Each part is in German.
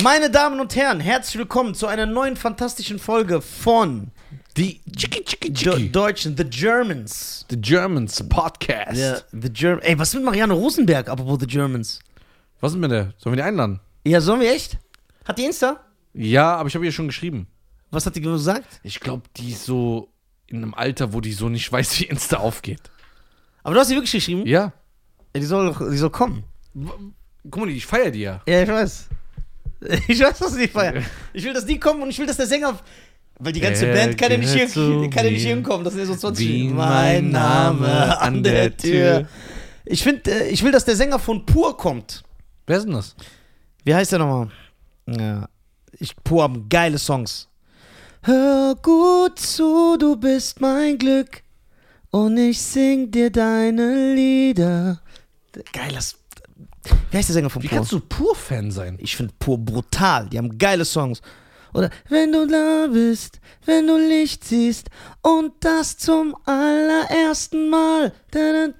Meine Damen und Herren, herzlich willkommen zu einer neuen fantastischen Folge von Die Deutschen, The Germans. The Germans Podcast. Yeah, Ey, was ist mit Marianne Rosenberg, apropos The Germans? Was ist mit der? Sollen wir die einladen? Ja, sollen wir echt? Hat die Insta? Ja, aber ich habe ihr schon geschrieben. Was hat die gesagt? Ich glaube, die ist so in einem Alter, wo die so nicht weiß, wie Insta aufgeht. Aber du hast sie wirklich geschrieben? Ja. Ey, die soll kommen. Guck mal, ich feiere die ja. Ja, ich weiß. Ich weiß, dass sie feiern. Ich will, dass die kommen und ich will, dass der Sänger... Weil die ganze Band kann ja nicht hinkommen. Das sind ja so 20. Wie mein Name an der Tür. Ich will, dass der Sänger von Pur kommt. Wer ist denn das? Wie heißt der nochmal? Ja. Pur haben geile Songs. Hör gut zu, du bist mein Glück. Und ich sing dir deine Lieder. Geiles... Wie heißt der Sänger von Pur? Wie kannst du Pur-Fan sein? Ich finde Pur brutal. Die haben geile Songs. Oder wenn du da bist, wenn du Licht siehst und das zum allerersten Mal.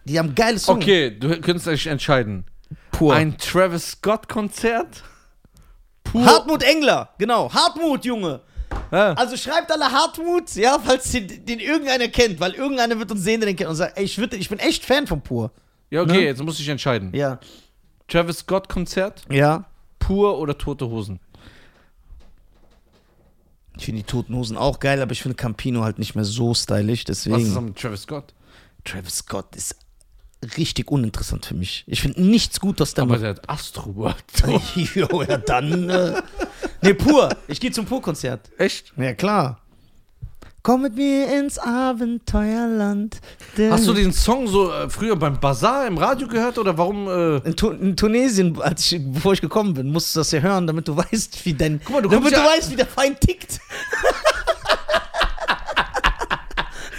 Die haben geile Songs. Okay, du könntest dich entscheiden. Pur. Ein Travis Scott-Konzert? Pur. Hartmut Engler, genau. Hartmut, Junge. Ja. Also schreibt alle Hartmut, ja, falls den irgendeiner kennt. Weil irgendeiner wird uns sehen, der den kennt und sagt, ey, ich bin echt Fan von Pur. Ja, okay, ne? Jetzt muss ich entscheiden. Ja. Travis Scott-Konzert? Ja. Pur oder Tote Hosen? Ich finde die Toten Hosen auch geil, aber ich finde Campino halt nicht mehr so stylisch, deswegen... Was ist das mit Travis Scott? Travis Scott ist richtig uninteressant für mich. Ich finde nichts gut, was der macht. Aber der hat Astro-World. Jo, ja dann... Nee, Pur. Ich gehe zum Pur-Konzert. Echt? Ja, klar. Komm mit mir ins Abenteuerland. Hast du den Song so früher beim Bazar im Radio gehört oder warum? In Tunesien, bevor ich gekommen bin, musst du das ja hören, damit du weißt, wie dein. Guck mal, du weißt, wie der Feind tickt.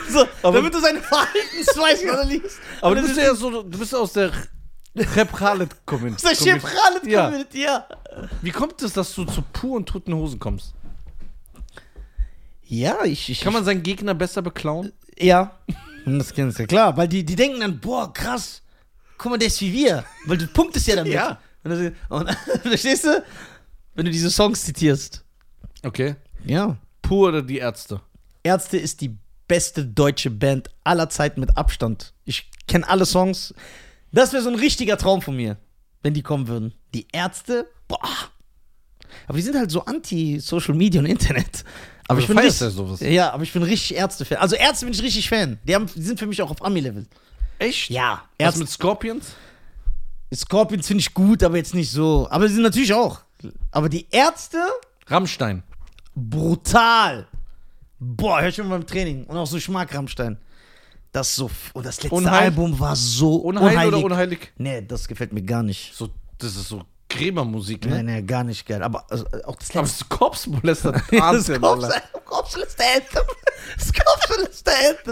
So, damit du seine Verhaltensweisen analysierst. Aber du bist ja so, du bist aus der Cheb Khaled Community. Aus der Cheb Khaled Community, ja. Wie kommt es, dass du zu Pur und Toten Hosen kommst? Ja, kann man seinen Gegner besser beklauen? Ja, das kennst du, klar. Weil die denken dann, boah, krass, guck mal, der ist wie wir. Weil du punktest ja damit. Ja. Und verstehst du? Wenn du diese Songs zitierst. Okay. Ja. Pur oder die Ärzte? Ärzte ist die beste deutsche Band aller Zeiten mit Abstand. Ich kenne alle Songs. Das wäre so ein richtiger Traum von mir, wenn die kommen würden. Die Ärzte, boah. Aber die sind halt so anti-Social Media und Internet. Aber ich bin richtig Ärzte-Fan. Also Ärzte bin ich richtig Fan. Die sind für mich auch auf Ami-Level. Echt? Ja. Was mit Scorpions? Scorpions finde ich gut, aber jetzt nicht so. Aber sie sind natürlich auch. Aber die Ärzte... Rammstein. Brutal. Boah, hör ich immer beim Training. Und auch so, ich mag Rammstein. Das ist so... Und das letzte Album war so unheilig. Oder unheilig? Nee, das gefällt mir gar nicht. So, das ist so... Gräbermusik, ne? Nein, gar nicht geil. Aber also, auch das letzte... Aber Korpsverläster-Anthem.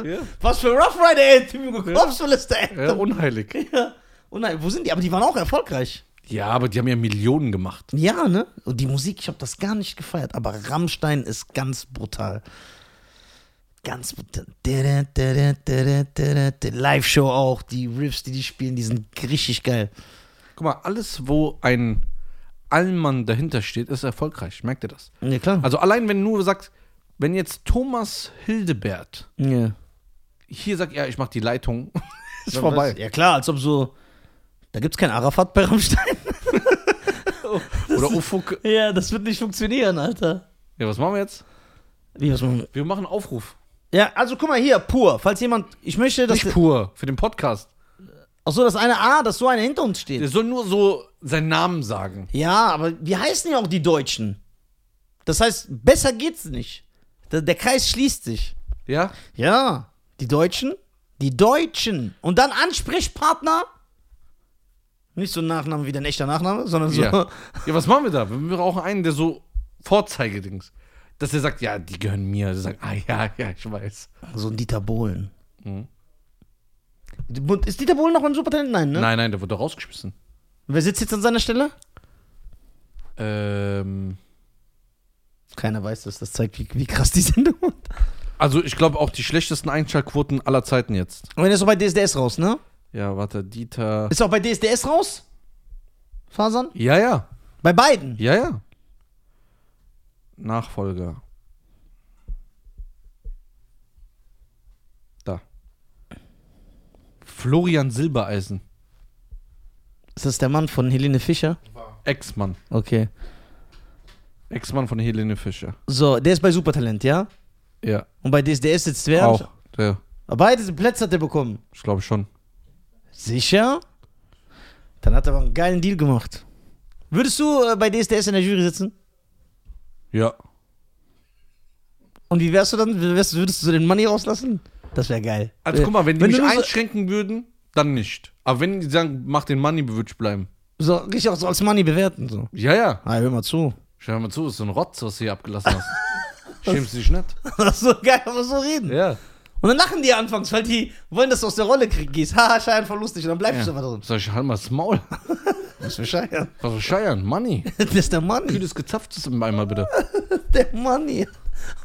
Ja. Was für Rough Rider-Anthem. Korpsverläster-Anthem. Ja, unheilig. Ja. Wo sind die? Aber die waren auch erfolgreich. Ja, aber die haben ja Millionen gemacht. Ja, ne? Und die Musik, ich habe das gar nicht gefeiert. Aber Rammstein ist ganz brutal. Ganz brutal. Live-Show auch. Die Riffs, die spielen, die sind richtig geil. Guck mal, alles, wo ein Allmann dahinter steht, ist erfolgreich. Merkt ihr das? Ja, klar. Also allein, wenn du sagst, wenn jetzt Thomas Hildebert hier sagt, ja, ich mach die Leitung, ist ja vorbei. Ja, klar, als ob so, da gibt's keinen Arafat bei Rammstein. Oder Ufuk. Ja, das wird nicht funktionieren, Alter. Ja, was machen wir jetzt? Wie, was machen wir? Wir machen einen Aufruf. Ja, also guck mal hier, Pur, falls jemand, ich möchte, dass... Nicht Pur, für den Podcast. Ach so, dass so einer hinter uns steht. Der soll nur so seinen Namen sagen. Ja, aber wir heißen ja auch die Deutschen. Das heißt, besser geht's nicht. Der Kreis schließt sich. Ja? Ja. Die Deutschen. Und dann Ansprechpartner. Nicht so ein Nachname wie dein echter Nachname, sondern so. Ja, was machen wir da? Wir brauchen einen, der so Vorzeigedings. Dass der sagt, ja, die gehören mir. Der sagt, ah ja, ich weiß. So ein Dieter Bohlen. Mhm. Ist Dieter Bohlen noch im Supertalent? Nein, ne? Nein, der wurde rausgeschmissen. Wer sitzt jetzt an seiner Stelle? Keiner weiß das. Das zeigt, wie krass die Sendung war. Also, ich glaube auch die schlechtesten Einschaltquoten aller Zeiten jetzt. Und er ist auch bei DSDS raus, ne? Ja, warte, Dieter... Ist er auch bei DSDS raus? Fasern? Ja. Bei beiden? Ja. Nachfolger. Da. Florian Silbereisen. Ist das der Mann von Helene Fischer? Ex-Mann. Okay. Ex-Mann von Helene Fischer. So, der ist bei Supertalent, ja? Ja. Und bei DSDS sitzt wer? Auch, ja. Beide Plätze hat er bekommen. Ich glaube schon. Sicher? Dann hat er aber einen geilen Deal gemacht. Würdest du bei DSDS in der Jury sitzen? Ja. Und wie wärst du dann? Würdest du den Money rauslassen? Das wäre geil. Also guck mal, wenn die mich einschränken würden, dann nicht. Aber wenn die sagen, mach den Money, würde ich bleiben. So, richtig auch so als Money bewerten. So. Ja, ja. Ah, hör mal zu. Hör mal zu, ist so ein Rotz, was du hier abgelassen hast. Schämst du dich nicht? Das ist so geil, aber so reden. Ja. Und dann lachen die anfangs, weil die wollen, dass du aus der Rolle gehst. Haha, Shayan, voll lustig. Und dann bleibst du da drin. Sag ich, halt mal das Maul. Was für Shayan? Was für Shayan? Money. Das ist der Money. Wie das gezapft ist einmal bitte. Der Money.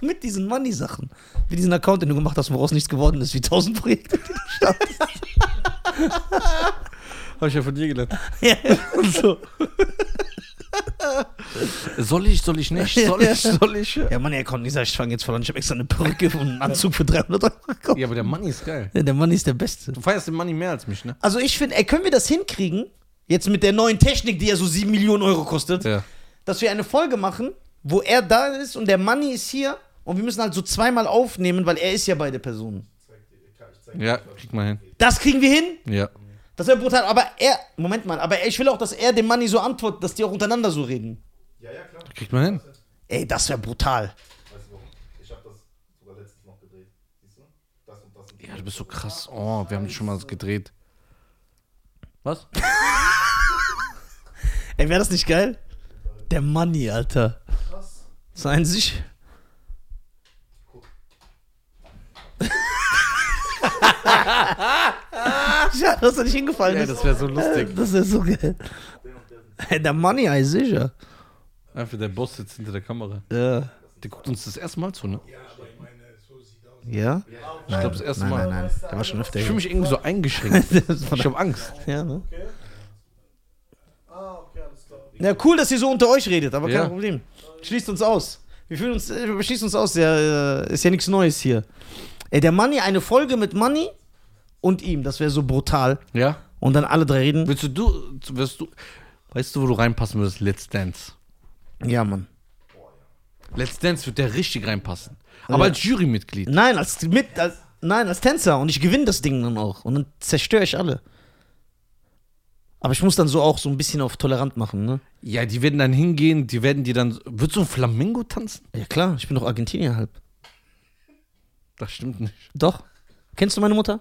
Mit diesen Money-Sachen. Mit diesem Account, den du gemacht hast, woraus nichts geworden ist, wie 1000 Projekte, die du startest. Hab ich ja von dir gelernt. Ja. So. Soll ich nicht? Soll ich? Ja, Mann, komm, Lisa, ich fange jetzt voll an. Ich hab extra eine Perücke und einen Anzug für 300 € gekauft. Ja, aber der Money ist geil. Ja, der Money ist der Beste. Du feierst den Money mehr als mich, ne? Also ich finde, können wir das hinkriegen, jetzt mit der neuen Technik, die ja so 7 Millionen Euro kostet, ja, dass wir eine Folge machen, wo er da ist und der Money ist hier und wir müssen halt so zweimal aufnehmen, weil er ist ja beide Personen. Ja, krieg mal hin. Das kriegen wir hin? Ja. Das wäre brutal, aber ich will auch, dass er dem Manni so antwortet, dass die auch untereinander so reden. Ja, ja, klar. Das kriegt man hin. Ey, das wäre brutal. Weißt du warum? Ich hab das sogar letztens noch gedreht. Siehst du? Das und das. Ja, du bist so krass. Oh, wir haben das schon mal gedreht. Was? Ey, wäre das nicht geil? Der Manni, Alter. Krass. Seien Sie sich. Schade, dass er nicht hingefallen ist. Ja, das wäre so lustig. Das wäre so geil. Der Money, ich sicher. Einfach der Boss sitzt hinter der Kamera. Ja. Der guckt uns das erste Mal zu, ne? Ja, aber ich meine, so sieht aus. Ja? Ich glaube, das erste Mal. Nein. Der war schon öfter. Ich fühle mich irgendwie so eingeschränkt. Ich habe Angst. Ja, ne? Okay, alles klar. Ja, cool, dass ihr so unter euch redet, aber kein Problem. Schließt uns aus. Wir fühlen uns, schließt uns aus. Ja, ist ja nichts Neues hier. Ey, der Money, eine Folge mit Money und ihm, das wäre so brutal. Ja. Und dann alle drei reden. Weißt du, wo du reinpassen würdest? Let's Dance. Ja, Mann. Let's Dance wird der richtig reinpassen. Aber als Jurymitglied. Nein, als Tänzer. Und ich gewinne das Ding dann auch. Und dann zerstöre ich alle. Aber ich muss dann so auch so ein bisschen auf tolerant machen, ne? Ja, die werden dann hingehen, die werden dir dann. Würdest du ein Flamingo tanzen? Ja, klar, ich bin doch Argentinier halb. Das stimmt nicht. Doch. Kennst du meine Mutter?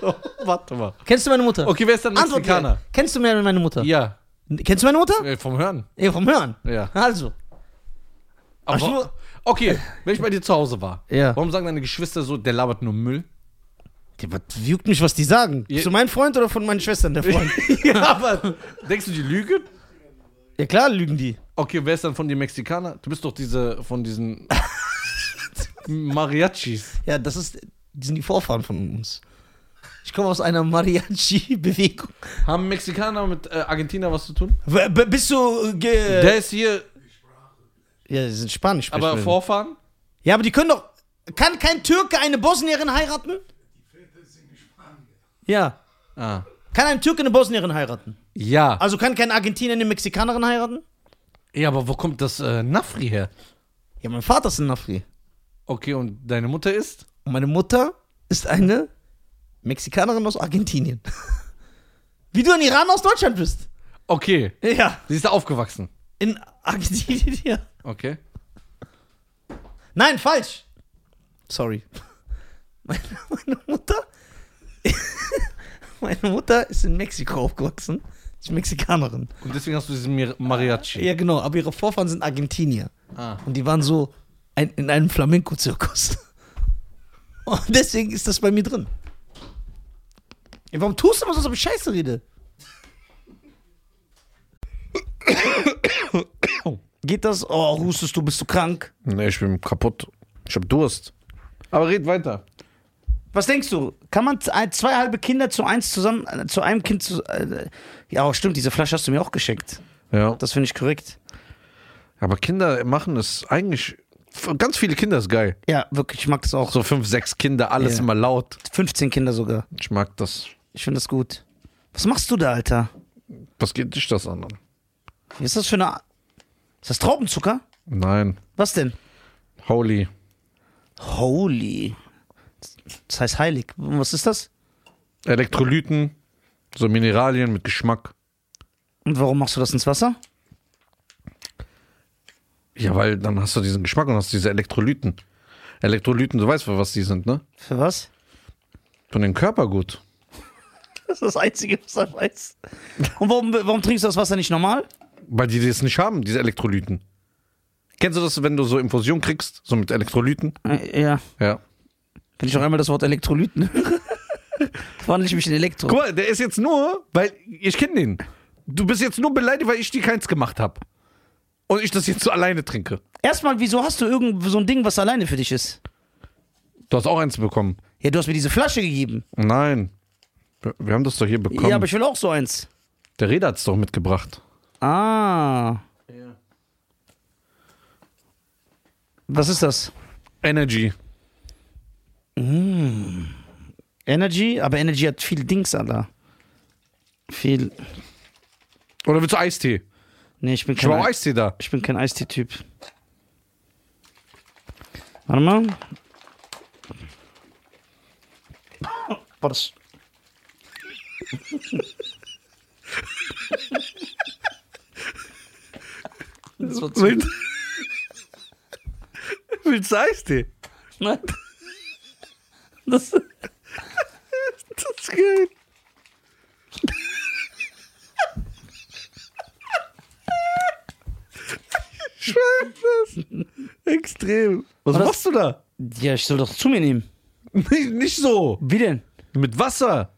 Oh, warte mal. Kennst du meine Mutter? Okay, wer ist dann Mexikaner? Antwort, kennst du mehr meine Mutter? Ja. Kennst du meine Mutter? Vom Hören. Vom Hören? Ja. Also. Aber, okay, wenn ich bei dir zu Hause war, warum sagen deine Geschwister so, der labert nur Müll? Was juckt mich, was die sagen? Bist du mein Freund oder von meinen Schwestern der Freund? Ja, aber denkst du, die lügen? Ja klar, lügen die. Okay, wer ist dann von dir Mexikaner? Du bist doch von diesen... Mariachis. Ja, die sind die Vorfahren von uns. Ich komme aus einer Mariachi-Bewegung. Haben Mexikaner mit Argentinier was zu tun? Bist du... Der ist hier... Ja, die sind Spanisch. Aber Vorfahren? Ja, aber die können doch... Kann kein Türke eine Bosnierin heiraten? Die Väter sind in Spanien. Ja. Ah. Kann ein Türke eine Bosnierin heiraten? Ja. Also kann kein Argentinier eine Mexikanerin heiraten? Ja, aber wo kommt das Nafri her? Ja, mein Vater ist ein Nafri. Okay, und deine Mutter ist? Meine Mutter ist eine Mexikanerin aus Argentinien. Wie du in Iran aus Deutschland bist. Okay. Ja. Sie ist da aufgewachsen. In Argentinien, ja. Okay. Nein, falsch. Sorry. Meine Mutter ist in Mexiko aufgewachsen. Sie ist Mexikanerin. Und deswegen hast du diesen Mariachi. Ja, genau. Aber ihre Vorfahren sind Argentinier. Ah. Und die waren so... in einem Flamenco-Zirkus. Und deswegen ist das bei mir drin. Ey, warum tust du immer so, als ob ich Scheiße rede? Geht das? Oh, hustest du, bist du krank? Nee, ich bin kaputt. Ich hab Durst. Aber red weiter. Was denkst du? Kann man zwei halbe Kinder zu einem Kind zu... Ja, stimmt, diese Flasche hast du mir auch geschenkt. Ja. Das finde ich korrekt. Aber Kinder machen es eigentlich, ganz viele Kinder ist geil. Ja, wirklich, ich mag das auch. So 5, 6 Kinder, alles immer laut. 15 Kinder sogar. Ich mag das. Ich finde das gut. Was machst du da, Alter? Was geht dich das an? Was ist das für eine... Ist das Traubenzucker? Nein. Was denn? Holy. Holy. Das heißt heilig. Und was ist das? Elektrolyten, so Mineralien mit Geschmack. Und warum machst du das ins Wasser? Ja, weil dann hast du diesen Geschmack und hast diese Elektrolyten. Elektrolyten, du weißt, für was die sind, ne? Für was? Von dem Körper gut. Das ist das Einzige, was er weiß. Und warum trinkst du das Wasser nicht normal? Weil die das nicht haben, diese Elektrolyten. Kennst du das, wenn du so Infusion kriegst, so mit Elektrolyten? Ja. Ja. Wenn ich noch einmal das Wort Elektrolyten höre, wandle ich mich in Elektro. Guck mal, der ist jetzt nur, weil ich kenne den. Du bist jetzt nur beleidigt, weil ich dir keins gemacht habe. Und ich das jetzt so alleine trinke. Erstmal, wieso hast du irgend so ein Ding, was alleine für dich ist? Du hast auch eins bekommen. Ja, du hast mir diese Flasche gegeben. Nein. Wir haben das doch hier bekommen. Ja, aber ich will auch so eins. Der Reda hat es doch mitgebracht. Ah. Ja. Was ist das? Energy. Mm. Energy? Aber Energy hat viel Dings, Alter. Viel. Oder willst du Eistee? Nee, ich bin kein Eistee da. Ich bin kein Eistee-Typ. Warte mal. Boah, das... Das war zu. Willst du Eistee? Nein. Das ist geil. Ich weiß das. Extrem. Was machst du da? Ja, ich soll doch zu mir nehmen. Nicht so. Wie denn? Mit Wasser.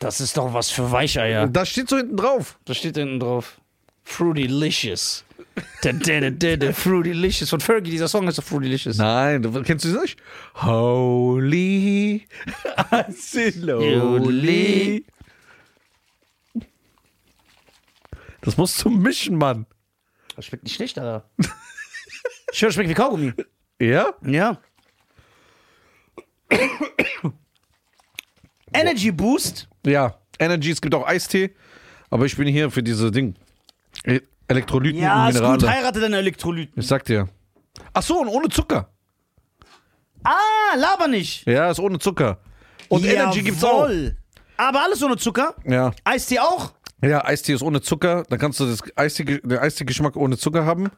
Das ist doch was für Weicheier. Das steht so hinten drauf. Das steht hinten drauf. Fruitylicious. Fruitylicious. Von Fergie, dieser Song heißt doch Fruitylicious. Nein, kennst du das nicht? Holy. Holy. Das musst du mischen, Mann. Das schmeckt nicht schlecht, Alter. Ich höre, das schmeckt wie Kaugummi. Ja? Ja. Energy Boost? Ja, Energy, es gibt auch Eistee, aber ich bin hier für diese Ding. Elektrolyten und Minerale. Ja, ist gut, heirate deine Elektrolyten. Ich sag dir. Ach so, und ohne Zucker. Ah, laber nicht. Ja, ist ohne Zucker. Und jawohl. Energy gibt's auch. Aber alles ohne Zucker? Ja. Eistee auch? Ja, Eistee ist ohne Zucker. Dann kannst du den Eistee-Geschmack ohne Zucker haben.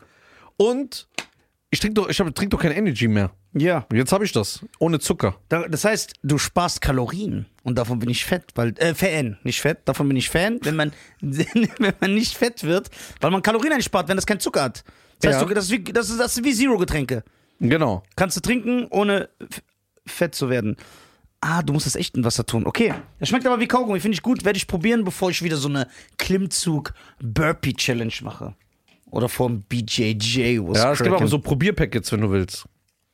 Und ich trinke doch, ich trinke doch kein Energy mehr. Ja. Jetzt habe ich das. Ohne Zucker. Das heißt, du sparst Kalorien. Und davon bin ich fett. Weil, Fan. Nicht fett. Davon bin ich Fan. Wenn man nicht fett wird, weil man Kalorien einspart, wenn das kein Zucker hat. Das heißt, das ist wie Zero-Getränke. Genau. Kannst du trinken, ohne fett zu werden. Ah, du musst das echt in Wasser tun. Okay. Das schmeckt aber wie Kaugummi. Finde ich gut. Werde ich probieren, bevor ich wieder so eine Klimmzug-Burpee-Challenge mache. Oder vom BJJ. Ja, es gibt auch so Probierpackets, wenn du willst.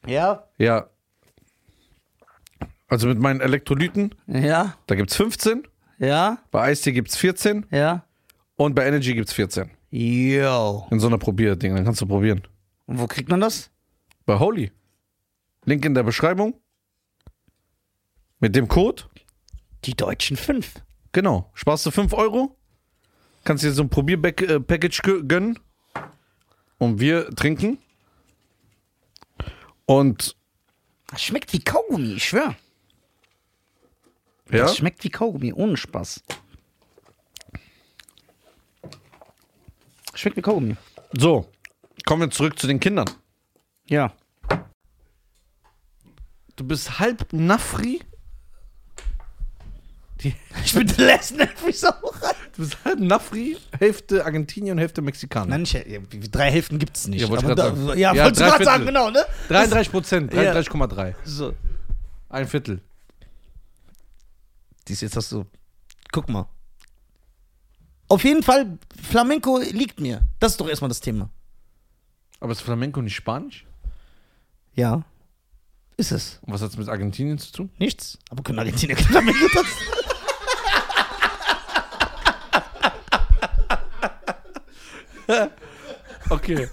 Ja? Ja. Also mit meinen Elektrolyten. Ja. Da gibt's 15. Ja. Bei Eistee gibt's 14. Ja. Und bei Energy gibt's 14. Yo. In so einer Probierding, dann kannst du probieren. Und wo kriegt man das? Bei Holy. Link in der Beschreibung. Mit dem Code. Die Deutschen 5. Genau. Sparst du 5 €. Kannst dir so ein Probierpackage gönnen. Und wir trinken. Und das schmeckt wie Kaugummi, ich schwör. Ja? Das schmeckt wie Kaugummi, ohne Spaß. Das schmeckt wie Kaugummi. So, kommen wir zurück zu den Kindern. Ja. Du bist halb Nafri. Ich bin der letzte Nafri Sauerei. Du bist halb Nafri, Hälfte Argentinier und Hälfte Mexikaner. Nein, 3 Hälften gibt's nicht. Ja, wolltest du gerade sagen, genau, ne? 33%, 33,3. Ja. So. Ein Viertel. Dies jetzt hast du. Guck mal. Auf jeden Fall, Flamenco liegt mir. Das ist doch erstmal das Thema. Aber ist Flamenco nicht Spanisch? Ja. Ist es. Und was hat es mit Argentinien zu tun? Nichts. Aber können Argentinier Flamenco tanzen? Okay.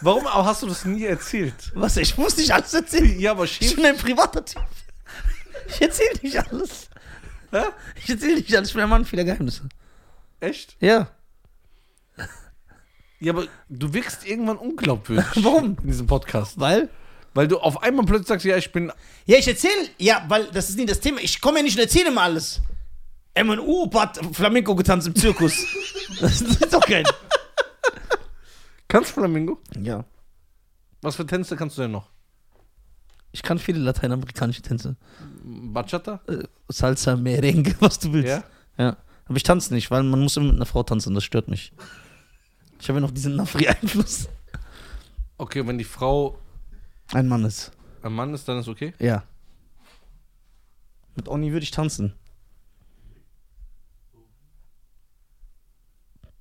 Warum hast du das nie erzählt? Was? Ich muss nicht alles erzählen. Ja, aber ich bin ein privater Typ. Ich erzähle nicht alles. Hä? Ich erzähle nicht alles. Ich bin ein Mann vieler Geheimnisse. Echt? Ja. Ja, aber du wirkst irgendwann unglaubwürdig. Warum? In diesem Podcast. Weil? Weil du auf einmal plötzlich sagst, ja, ich bin... Ja, ich erzähle. Ja, weil das ist nicht das Thema. Ich komme ja nicht und erzähle immer alles. MNU hat Flamenco getanzt im Zirkus. Das ist doch geil. Kannst du Flamenco? Ja. Was für Tänze kannst du denn noch? Ich kann viele lateinamerikanische Tänze. Bachata? Salsa, Merengue, was du willst. Ja? Ja. Aber ich tanze nicht, weil man muss immer mit einer Frau tanzen, das stört mich. Ich habe ja noch diesen Nafri-Einfluss. Okay, wenn die Frau... Ein Mann ist. Ein Mann ist, dann ist okay? Ja. Mit Oni würde ich tanzen.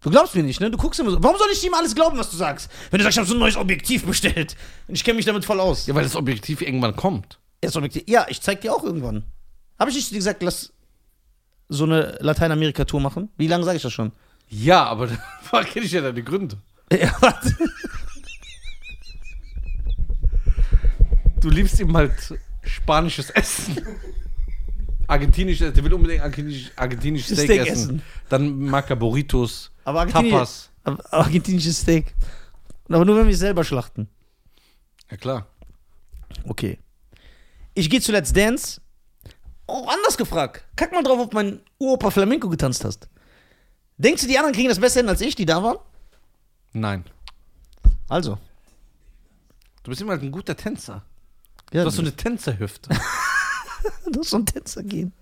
Du glaubst mir nicht, ne? Du guckst immer so. Warum soll ich ihm alles glauben, was du sagst? Wenn du sagst, ich habe so ein neues Objektiv bestellt. Und ich kenne mich damit voll aus. Ja, weil das Objektiv irgendwann kommt. Ja, das Objektiv. Ja, ich zeig dir auch irgendwann. Habe ich nicht gesagt, lass so eine Lateinamerika-Tour machen? Wie lange sage ich das schon? Ja, aber da kenne ich ja deine Gründe. Ja, warte. Du liebst ihm halt spanisches Essen. Argentinisches Essen. Der will unbedingt argentinisches Steak essen. Dann mag er Burritos. Aber Tapas. Argentinisches Steak. Aber nur, wenn wir es selber schlachten. Ja, klar. Okay. Ich gehe zu Let's Dance. Oh, anders gefragt. Kack mal drauf, ob mein Uropa Flamenco getanzt hast. Denkst du, die anderen kriegen das besser hin als ich, die da waren? Nein. Also. Du bist immer halt ein guter Tänzer. Ja, du hast so eine Tänzerhüfte. Du hast so ein Tänzergehen.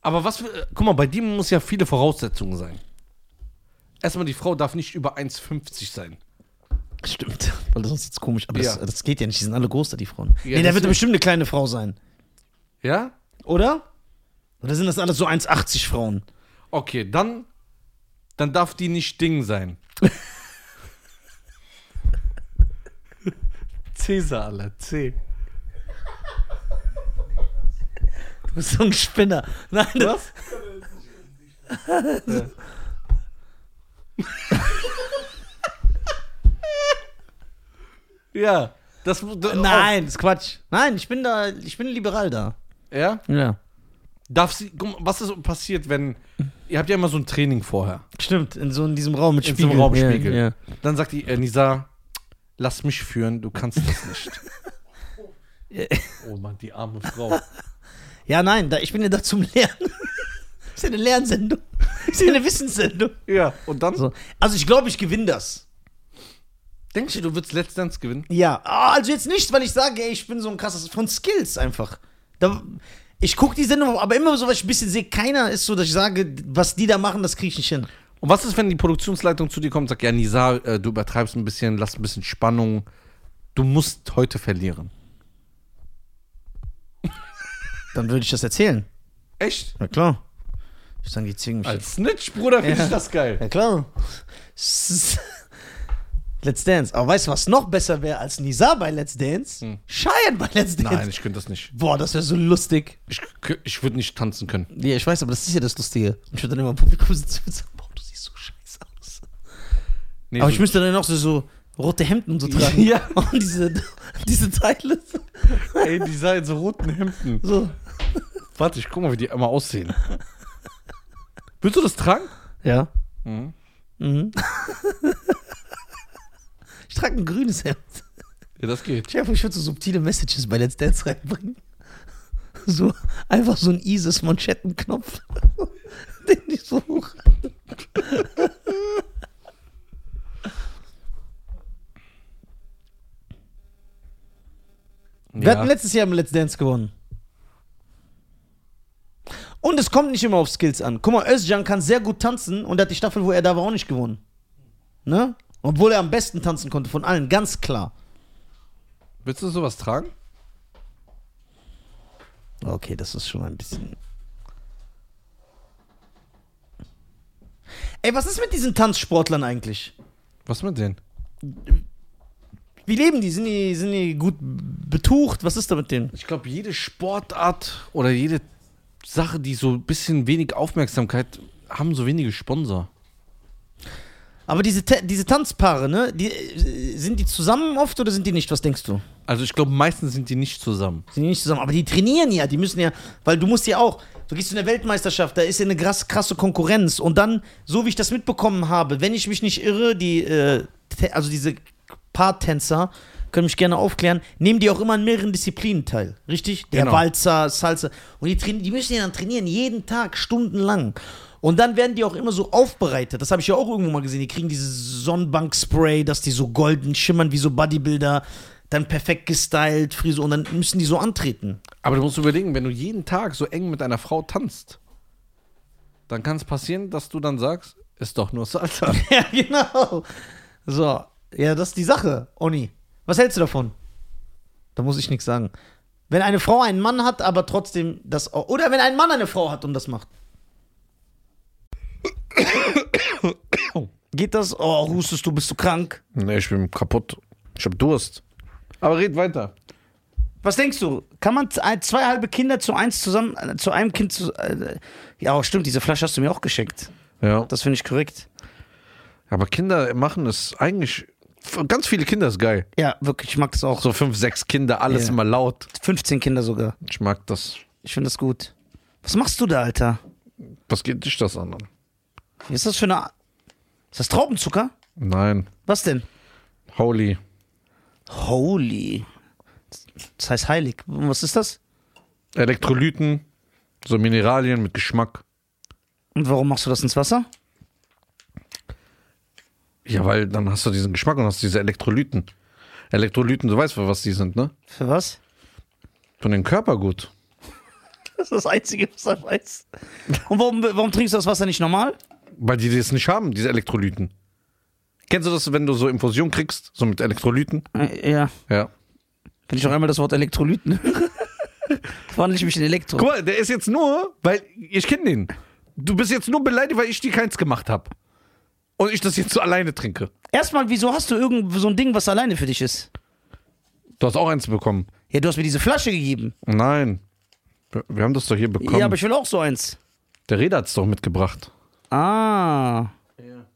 Aber was für... Guck mal, bei dir muss ja viele Voraussetzungen sein. Erstmal, die Frau darf nicht über 1,50 sein. Stimmt, weil sonst ist es komisch. Aber ja. das geht ja nicht, die sind alle groß da, die Frauen. Ja, nee, da wird bestimmt eine kleine Frau sein. Ja? Oder? Oder sind das alles so 1,80 Frauen? Okay, dann darf die nicht Ding sein. Cäsar, Alter, C. Du bist so ein Spinner. Nein, was? Ja. Ja, das nein, das ist Quatsch. Nein, ich bin liberal da. Ja? Ja. Darf sie, was ist passiert, wenn, ihr habt ja immer so ein Training vorher. Stimmt, in diesem Raum mit Spiegel. In diesem Raumspiegel. Ja, ja. Dann sagt die Nizar, lass mich führen, du kannst das nicht. Oh Mann, die arme Frau. Ja, nein, ich bin ja da zum Lernen. Das ist ja eine Lernsendung. Das ist ja eine Wissenssendung. Ja, und dann? So. Also ich glaube, ich gewinne das. Denkst du, du würdest Let's Dance gewinnen? Ja, also jetzt nicht, weil ich sage, ey, ich bin so ein krasses, von Skills einfach. Ich gucke die Sendung, aber immer so, was ich ein bisschen sehe, keiner ist so, dass ich sage, was die da machen, das kriege ich nicht hin. Und was ist, wenn die Produktionsleitung zu dir kommt und sagt, ja, Nizar, du übertreibst ein bisschen, lass ein bisschen Spannung, du musst heute verlieren. Dann würde ich das erzählen. Echt? Na klar. Ich sage, die zwingen mich. Als Snitch, Bruder, finde ich das geil. Ja, klar. Let's Dance. Aber weißt du, was noch besser wäre als Nizar bei Let's Dance? Shayan bei Let's Dance. Nein, ich könnte das nicht. Boah, das wäre so lustig. Ich würde nicht tanzen können. Ja, ich weiß, aber das ist ja das Lustige. Und ich würde dann immer im Publikum sitzen und sagen, boah, du siehst so scheiße aus. Nee, aber ich müsste dann auch so rote Hemden und so tragen. Ja. Und diese Teile. Ey, die sahen so roten Hemden. So. Warte, ich guck mal, wie die immer aussehen. Willst du das tragen? Ja. Mhm. Ich trage ein grünes Hemd. Ja, das geht. Ich würde so subtile Messages bei Let's Dance reinbringen. So, einfach so ein ISIS-Manschettenknopf. Den ich so hoch. Wir hatten letztes Jahr im Let's Dance gewonnen. Und es kommt nicht immer auf Skills an. Guck mal, Özcan kann sehr gut tanzen und hat die Staffel, wo er da war, auch nicht gewonnen. Ne? Obwohl er am besten tanzen konnte von allen, ganz klar. Willst du sowas tragen? Okay, das ist schon ein bisschen... Ey, was ist mit diesen Tanzsportlern eigentlich? Was mit denen? Wie leben die? Sind die gut betucht? Was ist da mit denen? Ich glaube, jede Sportart oder jede Sache, die so ein bisschen wenig Aufmerksamkeit haben, so wenige Sponsor. Aber diese Tanzpaare, ne? Sind die zusammen oft oder sind die nicht? Was denkst du? Also ich glaube, meistens sind die nicht zusammen. Sind die nicht zusammen, aber die trainieren ja, die müssen ja, weil du musst ja auch, du gehst zu einer Weltmeisterschaft, da ist ja eine krasse Konkurrenz und dann, so wie ich das mitbekommen habe, wenn ich mich nicht irre, diese Paartänzer, können mich gerne aufklären, nehmen die auch immer in mehreren Disziplinen teil, richtig? Der genau. Walzer, Salsa und die müssen ja dann trainieren, jeden Tag, stundenlang. Und dann werden die auch immer so aufbereitet. Das habe ich ja auch irgendwo mal gesehen. Die kriegen dieses Sonnenbank-Spray, dass die so golden schimmern wie so Bodybuilder. Dann perfekt gestylt, Frisur. Und dann müssen die so antreten. Aber du musst überlegen, wenn du jeden Tag so eng mit einer Frau tanzt, dann kann es passieren, dass du dann sagst, ist doch nur Salsa. Ja, genau. So, ja, das ist die Sache, Oni. Was hältst du davon? Da muss ich nichts sagen. Wenn eine Frau einen Mann hat, aber trotzdem das... Oder wenn ein Mann eine Frau hat und das macht. Geht das? Oh, hustest du, bist du krank? Nee, ich bin kaputt. Ich hab Durst. Aber red weiter. Was denkst du? Kann man zwei halbe Kinder zu einem Kind zu... Ja, stimmt, diese Flasche hast du mir auch geschenkt. Ja. Das finde ich korrekt. Aber Kinder machen es eigentlich... Ganz viele Kinder ist geil. Ja, wirklich, ich mag das auch. So 5, 6 Kinder, alles immer laut. 15 Kinder sogar. Ich mag das. Ich finde das gut. Was machst du da, Alter? Was geht dich das an? Was ist das für eine... Ist das Traubenzucker? Nein. Was denn? Holy. Holy. Das heißt heilig. Und was ist das? Elektrolyten, so Mineralien mit Geschmack. Und warum machst du das ins Wasser? Ja, weil dann hast du diesen Geschmack und hast diese Elektrolyten. Elektrolyten, du weißt, für was die sind, ne? Für was? Von dem Körper gut. Das ist das Einzige, was er weiß. Und warum trinkst du das Wasser nicht normal? Weil die das nicht haben, diese Elektrolyten. Kennst du das, wenn du so Infusion kriegst, so mit Elektrolyten? Ja. Ja. Wenn ich noch einmal das Wort Elektrolyten höre, wandle ich mich in Elektro. Guck mal, der ist jetzt nur, weil ich kenne den. Du bist jetzt nur beleidigt, weil ich dir keins gemacht habe. Und ich das jetzt so alleine trinke. Erstmal, wieso hast du irgend so ein Ding, was alleine für dich ist? Du hast auch eins bekommen. Ja, du hast mir diese Flasche gegeben. Nein. Wir haben das doch hier bekommen. Ja, aber ich will auch so eins. Der Reda hat es doch mitgebracht. Ah. Ja.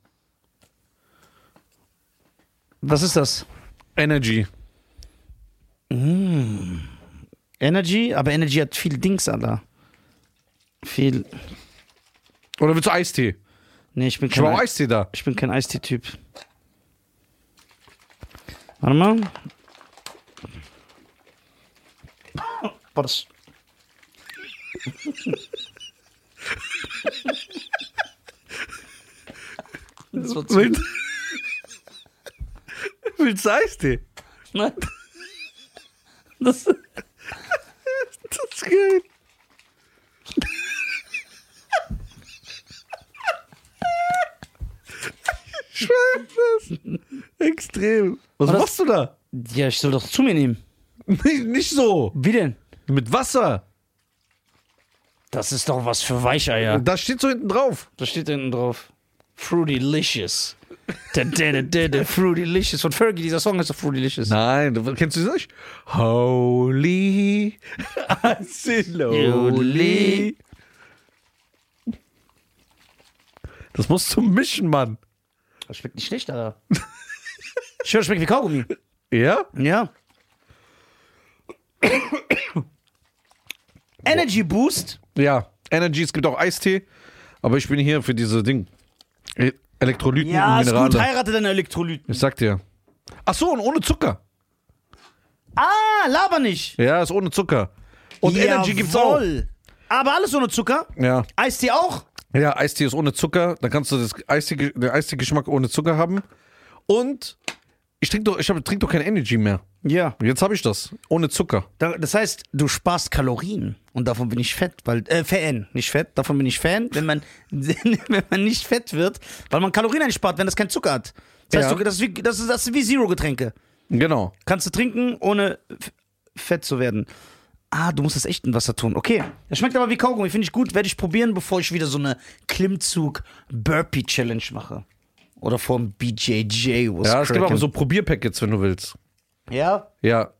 Was ist das? Energy. Mm. Energy? Aber Energy hat viel Dings, Alter. Viel. Oder willst du Eistee? Nee, ich war Eistee da. Ich bin kein Eistee-Typ. Warte mal. Boah, das... Das war zu wild. Willst du Eistee? Nein. Das ist geil. Ich weiß das. Extrem. Was machst du da? Ja, ich soll doch zu mir nehmen. Nicht so. Wie denn? Mit Wasser. Das ist doch was für Weicheier. Das steht so hinten drauf. Das steht hinten drauf. Fruitylicious. Fruitylicious. Von Fergie, dieser Song heißt doch Fruitylicious. Nein, kennst du das nicht? Holy. Holy. Das musst du mischen, Mann. Das schmeckt nicht schlecht, Alter. Ich höre, das schmeckt wie Kaugummi. Ja? Ja. Energy Boost? Ja, Energy, es gibt auch Eistee, aber ich bin hier für diese Ding. Elektrolyten und Minerale. Ja, ist gut, heirate deine Elektrolyten. Ich sag dir. Ach so, und ohne Zucker. Ah, laber nicht. Ja, ist ohne Zucker. Und jawohl. Energy gibt's auch. Aber alles ohne Zucker? Ja. Eistee auch? Ja, Eistee ist ohne Zucker. Dann kannst du den Eistee-Geschmack ohne Zucker haben. Und ich trinke doch kein Energy mehr. Ja. Jetzt habe ich das. Ohne Zucker. Das heißt, du sparst Kalorien. Und davon bin ich fett. Davon bin ich Fan. Wenn man nicht fett wird, weil man Kalorien einspart, wenn das kein Zucker hat. Das heißt, das ist wie Zero-Getränke. Genau. Kannst du trinken, ohne fett zu werden. Ah, du musst das echt in Wasser tun. Okay. Das schmeckt aber wie Kaugummi. Finde ich gut. Werde ich probieren, bevor ich wieder so eine Klimmzug-Burpee-Challenge mache. Oder vom BJJ. Ja, es gibt auch so Probierpackets, wenn du willst. Ja? Ja.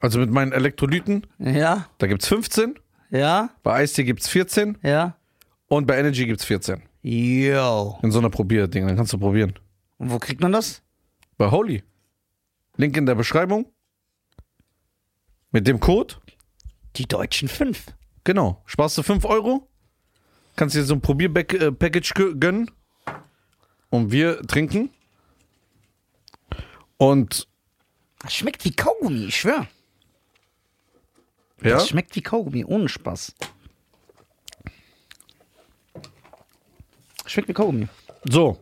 Also mit meinen Elektrolyten. Ja. Da gibt's 15. Ja. Bei Eistee gibt's 14. Ja. Und bei Energy gibt's 14. Yo. In so einer Probier-Ding, dann kannst du probieren. Und wo kriegt man das? Bei Holy. Link in der Beschreibung. Mit dem Code? Die Deutschen 5. Genau. Sparst du 5 Euro? Kannst dir so ein Probier-Package gönnen. Und wir trinken. Und. Das schmeckt wie Kaugummi, ich schwör. Ja? Das schmeckt wie Kaugummi, ohne Spaß. Schmeckt wie Kaugummi. So,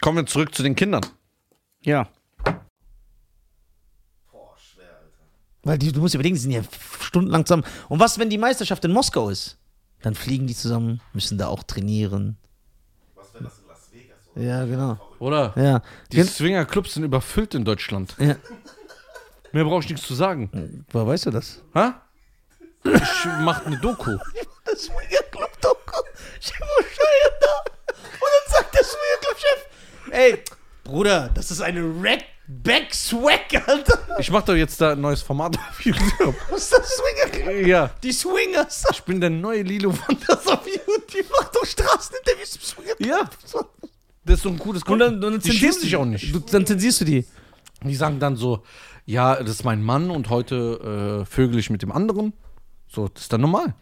kommen wir zurück zu den Kindern. Ja. Boah, schwer, Alter. Weil du musst überlegen, die sind ja stundenlang zusammen. Und was, wenn die Meisterschaft in Moskau ist? Dann fliegen die zusammen, müssen da auch trainieren. Was, wenn das in Las Vegas ist? Oder? Ja, genau. Oder? Ja. Die Swingerclubs sind überfüllt in Deutschland. Ja. Mehr brauche ich nichts zu sagen. Woher weißt du das? Hä? Ich mach eine Doku. Das Swingerclub-Doku. Ich bin wohl Shayan da. Und dann sagt der Swingerclub-Chef, ey, Bruder, das ist eine Rackback-Swag, Alter. Ich mach doch jetzt da ein neues Format auf YouTube. Was ist das, Swingerclub? Ja. Die Swingers. Ich bin der neue Lilo Wanders auf YouTube. Die macht doch Straßeninterviews im Swingerclub. Ja. Das ist so ein cooles Konto. Und dann zensierst du dich auch nicht. Dann zensierst du die. Die sagen dann so, ja, das ist mein Mann und heute vögel ich mit dem anderen. So, das ist dann normal.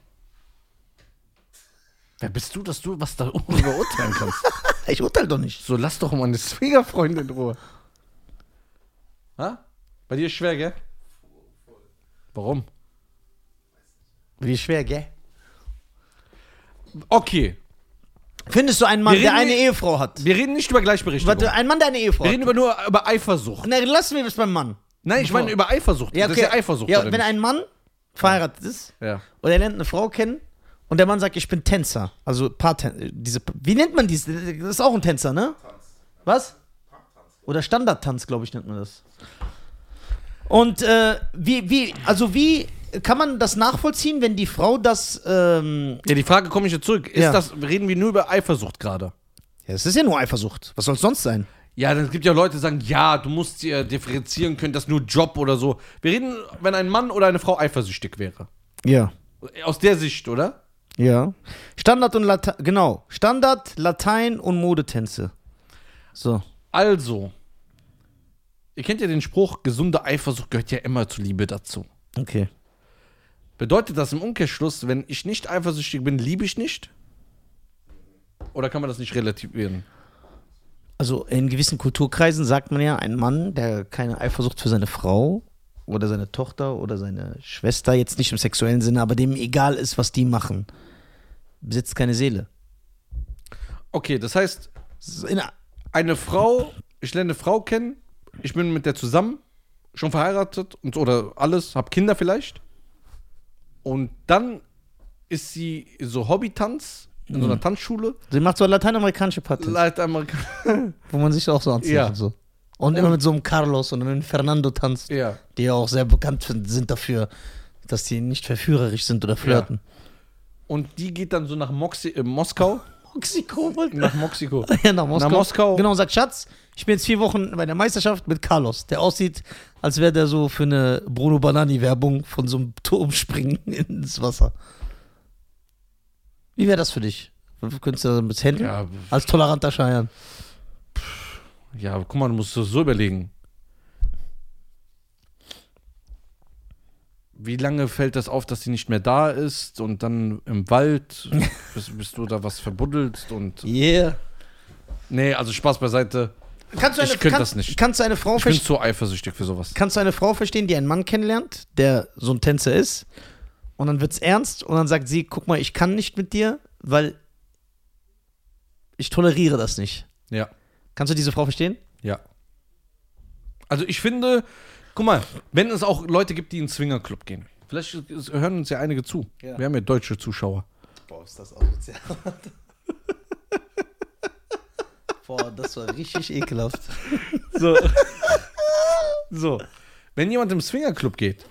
Wer bist du, dass du was da urteilen kannst? Ich urteile doch nicht. So, lass doch meine Schwiegerfreundin in Ruhe. Ha? Bei dir ist schwer, gell? Warum? Bei dir ist schwer, gell? Okay. Findest du einen Mann, der eine Ehefrau hat? Wir reden nicht über Gleichberechtigung. Warte, ein Mann, der eine Ehefrau hat. Wir reden über Eifersucht. Nein, lassen wir das beim Mann. Nein, ich meine über Eifersucht. Ja, okay. Das ist ja Eifersucht. Ja, wenn ein Mann verheiratet ist und er lernt eine Frau kennen, und der Mann sagt, ich bin Tänzer. Also Paartänzer. Wie nennt man dies? Das ist auch ein Tänzer, ne? Was? Oder Standardtanz, glaube ich, nennt man das. Und wie kann man das nachvollziehen, wenn die Frau das. Ja, die Frage komme ich jetzt zurück. Ist das, reden wir nur über Eifersucht gerade? Ja, es ist ja nur Eifersucht. Was soll es sonst sein? Ja, dann gibt ja Leute, die sagen, ja, du musst ja differenzieren können, das ist nur Job oder so. Wir reden, wenn ein Mann oder eine Frau eifersüchtig wäre. Ja. Aus der Sicht, oder? Ja. Standard und Latein, genau. Standard, Latein und Modetänze. So. Also, ihr kennt ja den Spruch, gesunde Eifersucht gehört ja immer zur Liebe dazu. Okay. Bedeutet das im Umkehrschluss, wenn ich nicht eifersüchtig bin, liebe ich nicht? Oder kann man das nicht relativieren? Also in gewissen Kulturkreisen sagt man ja, ein Mann, der keine Eifersucht für seine Frau oder seine Tochter oder seine Schwester, jetzt nicht im sexuellen Sinne, aber dem egal ist, was die machen, besitzt keine Seele. Okay, das heißt, eine Frau, ich lerne eine Frau kennen, ich bin mit der zusammen, schon verheiratet und oder alles, hab Kinder vielleicht. Und dann ist sie so Hobbytanz in so einer Tanzschule. Sie macht so lateinamerikanische Partys. Wo man sich auch so anzieht und so. Und immer mit so einem Carlos und einem Fernando tanzt, die ja auch sehr bekannt sind dafür, dass die nicht verführerisch sind oder flirten. Ja. Und die geht dann so nach Moskau. Nach Moskau. Genau, und sagt, Schatz, ich bin jetzt 4 Wochen bei der Meisterschaft mit Carlos, der aussieht, als wäre der so für eine Bruno Banani-Werbung von so einem Turm springen ins Wasser. Wie wäre das für dich? Könntest du das handeln? Ja. Als toleranter Scheiern. Ja, aber guck mal, du musst das so überlegen. Wie lange fällt das auf, dass sie nicht mehr da ist und dann im Wald bist du da was verbuddelst und. Yeah. Nee, also Spaß beiseite. Ich könnte das nicht. Ich bin zu eifersüchtig für sowas. Kannst du eine Frau verstehen, die einen Mann kennenlernt, der so ein Tänzer ist und dann wird's ernst und dann sagt sie, guck mal, ich kann nicht mit dir, weil ich toleriere das nicht. Ja. Kannst du diese Frau verstehen? Ja. Also ich finde, guck mal, wenn es auch Leute gibt, die in den Swingerclub gehen. Vielleicht hören uns ja einige zu. Ja. Wir haben ja deutsche Zuschauer. Boah, ist das asozial. Boah, das war richtig ekelhaft. So. Wenn jemand im Swingerclub geht,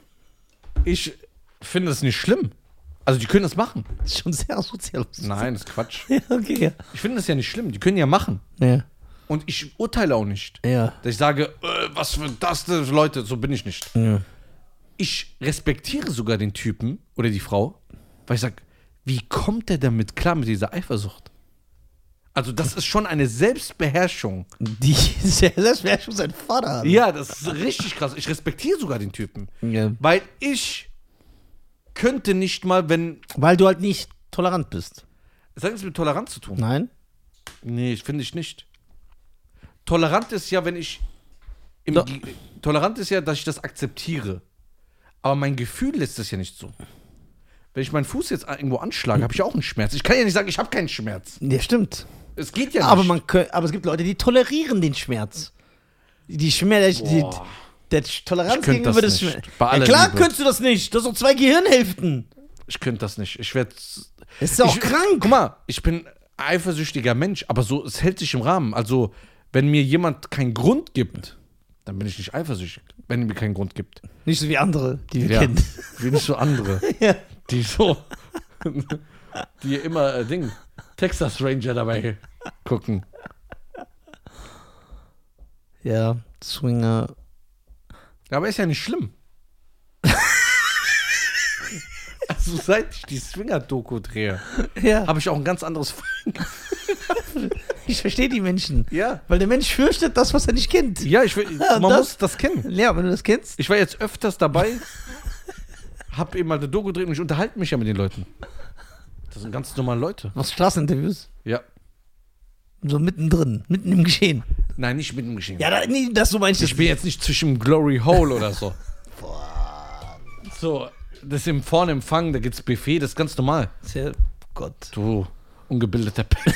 ich finde das nicht schlimm. Also die können das machen. Das ist schon sehr asozial. Nein, das ist Quatsch. Ja, okay, ja. Ich finde das ja nicht schlimm. Die können ja machen. Ja. Und ich urteile auch nicht. Ja. Dass ich sage, was für das, Leute, so bin ich nicht. Ja. Ich respektiere sogar den Typen oder die Frau, weil ich sage, wie kommt der damit klar mit dieser Eifersucht? Also das ist schon eine Selbstbeherrschung. Die Selbstbeherrschung sein Vater. Ja, das ist richtig krass. Ich respektiere sogar den Typen. Ja. Weil ich könnte nicht mal, wenn... Weil du halt nicht tolerant bist. Das hat nichts mit Toleranz zu tun. Nein? Nee, finde ich nicht. Tolerant ist ja, wenn ich... Tolerant ist ja, dass ich das akzeptiere. Aber mein Gefühl lässt das ja nicht so. Wenn ich meinen Fuß jetzt irgendwo anschlage, habe ich auch einen Schmerz. Ich kann ja nicht sagen, ich habe keinen Schmerz. Ja, stimmt. Es geht ja nicht. Aber es gibt Leute, die tolerieren den Schmerz. Die Schmerz... Der Toleranz gegenüber des Schmerz. Ja, klar könntest du das nicht. Das sind doch zwei Gehirnhälften. Ich könnte das nicht. Ich werde... Es ist auch krank. Guck mal, ich bin eifersüchtiger Mensch, aber so, es hält sich im Rahmen. Also, wenn mir jemand keinen Grund gibt, dann bin ich nicht eifersüchtig. Wenn er mir keinen Grund gibt. Nicht so wie andere, die wir kennen. Wie nicht so andere. Ja. Die so, die immer Texas Ranger dabei gucken. Ja, Swinger. Aber ist ja nicht schlimm. Also seit ich die Swinger-Doku drehe, habe ich auch ein ganz anderes Gefühl. Ich verstehe die Menschen. Ja. Weil der Mensch fürchtet das, was er nicht kennt. Ja, muss das kennen. Ja, wenn du das kennst. Ich war jetzt öfters dabei. Hab eben mal eine Doku gedreht und ich unterhalte mich ja mit den Leuten. Das sind ganz normale Leute. Machst Straßeninterviews? Ja. So mittendrin, mitten im Geschehen. Nein, nicht mitten im Geschehen. Ja, das so meinst du. Ich bin jetzt nicht zwischen Glory Hole oder so. Boah. So, das ist vorne im Fang, da gibt's Buffet, das ist ganz normal. Sehr Gott. Du ungebildeter Penner.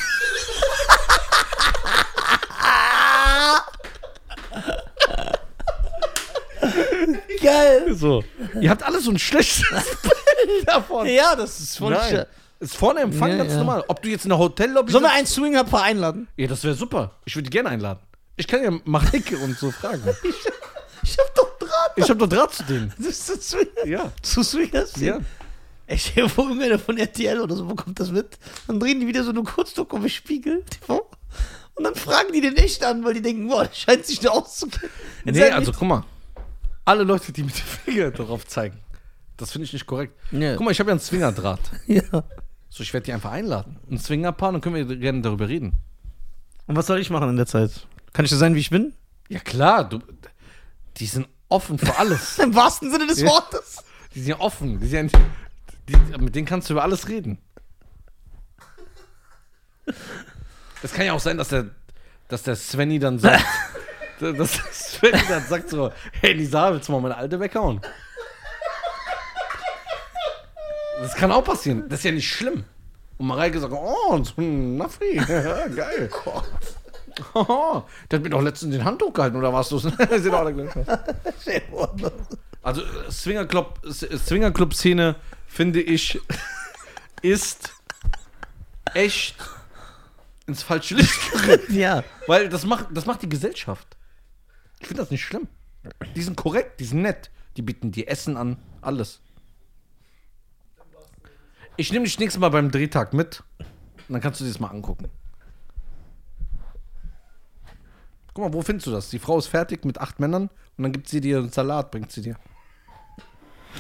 Geil. So. Ihr habt alle so ein schlechtes Bild davon. Ja, das ist voll schön. Ist vorne Empfang ganz normal. Ob du jetzt in der Hotellobby... Sollen wir einen Swingerpaar einladen? Ja, das wäre super. Ich würde die gerne einladen. Ich kann ja Mareike und so fragen. Ich hab doch Draht. Ich hab doch Draht zu denen. Das ist ein Swinger. Ja. Zu Swingers? Ja. Ich sehe irgendwer von RTL oder so, wo kommt das mit? Dann drehen die wieder so eine Kurzdoku mit Spiegel TV. Und dann fragen die den echt an, weil die denken, boah, das scheint sich da auszukennen. Nee, also guck mal. Alle Leute, die mit dem Finger darauf zeigen. Das finde ich nicht korrekt. Nee. Guck mal, ich habe ja einen Zwingerdraht. Ja. So, ich werde die einfach einladen. Ein Zwingerpaar, dann können wir gerne darüber reden. Und was soll ich machen in der Zeit? Kann ich so sein, wie ich bin? Ja, klar. Die sind offen für alles. Im wahrsten Sinne des Wortes. Die sind ja offen. Mit denen kannst du über alles reden. Es kann ja auch sein, dass der Svenny dann sagt... Das Sven dann sagt so, hey Lisa, willst du mal meine Alte weghauen? Das kann auch passieren, das ist ja nicht schlimm. Und Mareike sagt, Nafri, ja, geil. Gott. Oh, der hat mir doch letztens den Handtuch gehalten, oder warst du es? Also Swingerclub-Szene, finde ich, ist echt ins falsche Licht gerückt. Ja. Weil das macht die Gesellschaft. Ich finde das nicht schlimm. Die sind korrekt, die sind nett. Die bieten dir Essen an, alles. Ich nehme dich nächstes Mal beim Drehtag mit. Und dann kannst du dir das mal angucken. Guck mal, wo findest du das? Die Frau ist fertig mit 8 Männern und dann gibt sie dir einen Salat, bringt sie dir.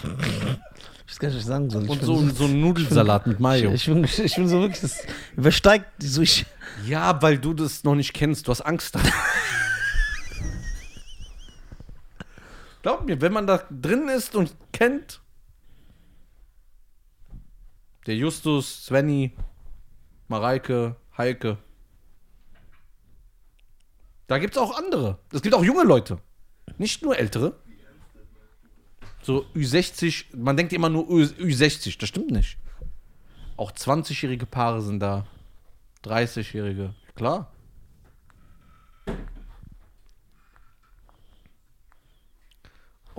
Ich weiß gar nicht, was ich sagen soll. Und so ein Nudelsalat mit Mayo. Ich bin so wirklich, das übersteigt so ich. Ja, weil du das noch nicht kennst, du hast Angst davor. Glaub mir, wenn man da drin ist und kennt, der Justus, Svenny, Mareike, Heike, da gibt's auch andere. Es gibt auch junge Leute, nicht nur ältere. So Ü60, man denkt immer nur Ü60, das stimmt nicht. Auch 20-jährige Paare sind da, 30-jährige, klar.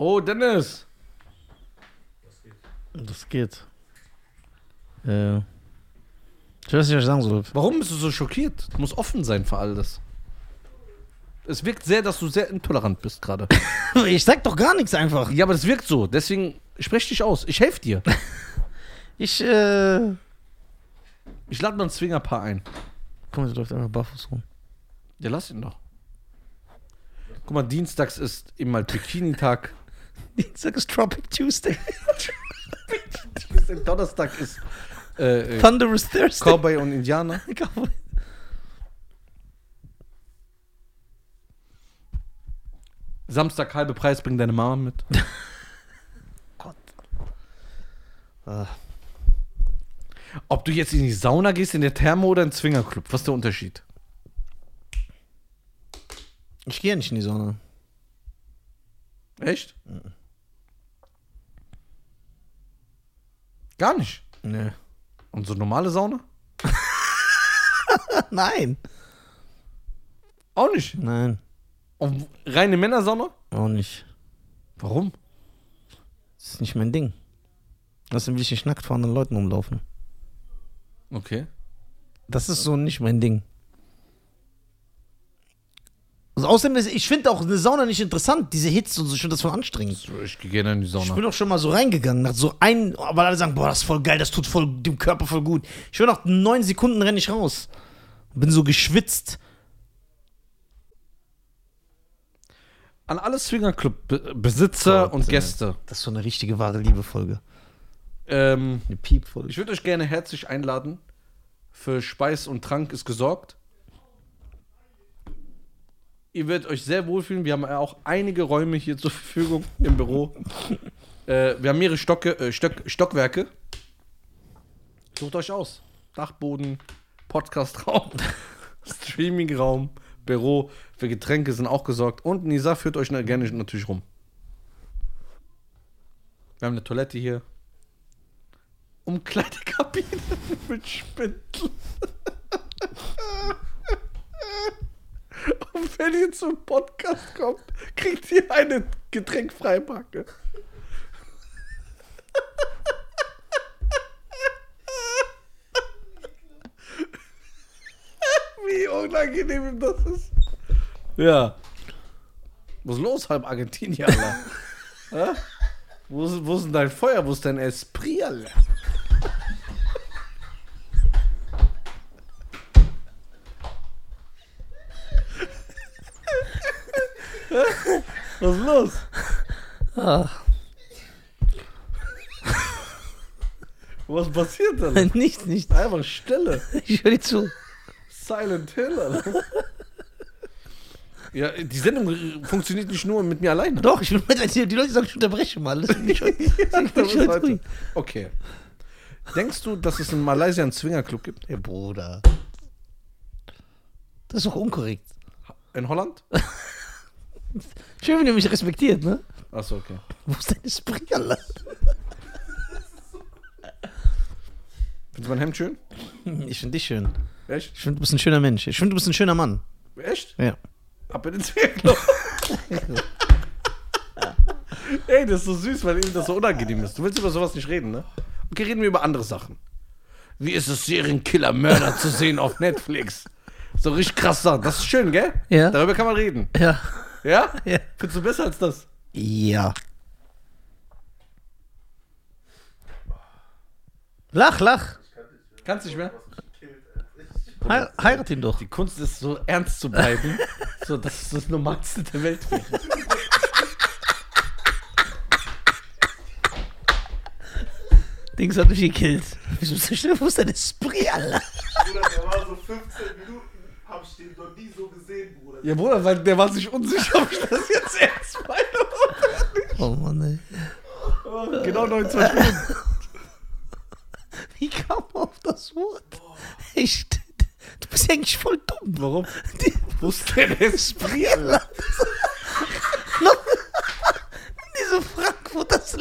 Oh, Dennis! Das geht. Ich weiß nicht, was ich sagen soll. Warum bist du so schockiert? Du musst offen sein für alles. Es wirkt sehr, dass du sehr intolerant bist gerade. Ich sag doch gar nichts einfach. Ja, aber das wirkt so. Deswegen sprech dich aus. Ich helfe dir. Ich lade mal ein Zwingerpaar ein. Guck mal, der läuft einfach barfuß rum. Ja, lass ihn doch. Guck mal, dienstags ist eben mal Bikini-Tag. Dienstag ist Tropic Tuesday. Donnerstag ist Thunderous Thursday. Cowboy und Indianer. Samstag halbe Preis, bring deine Mama mit. Gott. Ob du jetzt in die Sauna gehst, in der Therme oder in den Zwingerclub, was ist der Unterschied? Ich gehe ja nicht in die Sauna. Echt? Mhm. Gar nicht? Nee. Und so normale Sauna? Nein. Auch nicht? Nein. Und reine Männersauna? Auch nicht. Warum? Das ist nicht mein Ding. Deswegen will ich nicht nackt vor anderen Leuten rumlaufen. Okay. Das ist so nicht mein Ding. Also außerdem, ich finde auch eine Sauna nicht interessant. Diese Hitze und so, ich finde das voll anstrengend. Ich gehe gerne in die Sauna. Ich bin auch schon mal so reingegangen, nach so ein, weil alle sagen, boah, das ist voll geil, das tut voll dem Körper voll gut. Ich will nach 9 Sekunden renne ich raus. Bin so geschwitzt. An alle Swingerclub-Besitzer und Gäste. Das ist so eine richtige, wahre Liebe-Folge. Eine Piep-Folge. Ich würde euch gerne herzlich einladen. Für Speis und Trank ist gesorgt. Ihr werdet euch sehr wohlfühlen. Wir haben ja auch einige Räume hier zur Verfügung im Büro. Wir haben mehrere Stockwerke. Sucht euch aus. Dachboden, Podcastraum, Streamingraum, Büro. Für Getränke sind auch gesorgt. Und NIZAR führt euch gerne natürlich rum. Wir haben eine Toilette hier. Umkleidekabine mit Spindel. Und wenn ihr zum Podcast kommt, kriegt ihr eine Getränkfreipacke. Wie unangenehm ihm das ist. Ja. Was ist los, halb Argentinier, Alter? Wo ist denn dein Feuer? Wo ist dein Esprit, Alter? Was ist los? Ach. Was passiert denn? Nichts. Einfach Stille. Ich höre dir zu. Silent Hill, Alter. Ja, die Sendung funktioniert nicht nur mit mir alleine. Doch, ich bin die Leute sagen, ich unterbreche mal. Das ist heute. Okay. Denkst du, dass es in Malaysia einen Swingerclub gibt? Hey, Bruder. Das ist doch unkorrekt. In Holland? Schön, wenn ihr mich respektiert, ne? Achso, okay. Wo ist deine Springer? Findest du mein Hemd schön? Ich finde dich schön. Echt? Ich finde, du bist ein schöner Mensch. Ich finde, du bist ein schöner Mann. Echt? Ja. Ab in den Zwirkel. Ey, das ist so süß, weil eben das so unangenehm ist. Du willst über sowas nicht reden, ne? Okay, reden wir über andere Sachen. Wie ist es, Serienkiller-Mörder zu sehen auf Netflix? So richtig krass Sachen. Das ist schön, gell? Ja. Darüber kann man reden. Ja. Ja? Ja. Findest du besser als das? Ja. Lach. Kannst nicht mehr? Heirat ihn doch. Die Kunst ist, so ernst zu bleiben, so dass es das Normalste der Welt wird. Dings hat mich gekillt. Wieso bist du schnell? Wo ist dein Esprit, Alter? Bruder, der war so 15 Minuten. Hab ich den noch nie so gesehen, Bruder. Ja, Bruder, weil der war sich unsicher, ob ich das jetzt ernst meine oder nicht. Oh Mann, ey. Oh, genau 29 Minuten. Wie kam man auf das Wort? Oh. Du bist ja eigentlich voll dumm. Warum? Wo ist denn der Esprit? Diese Frankfurt, das.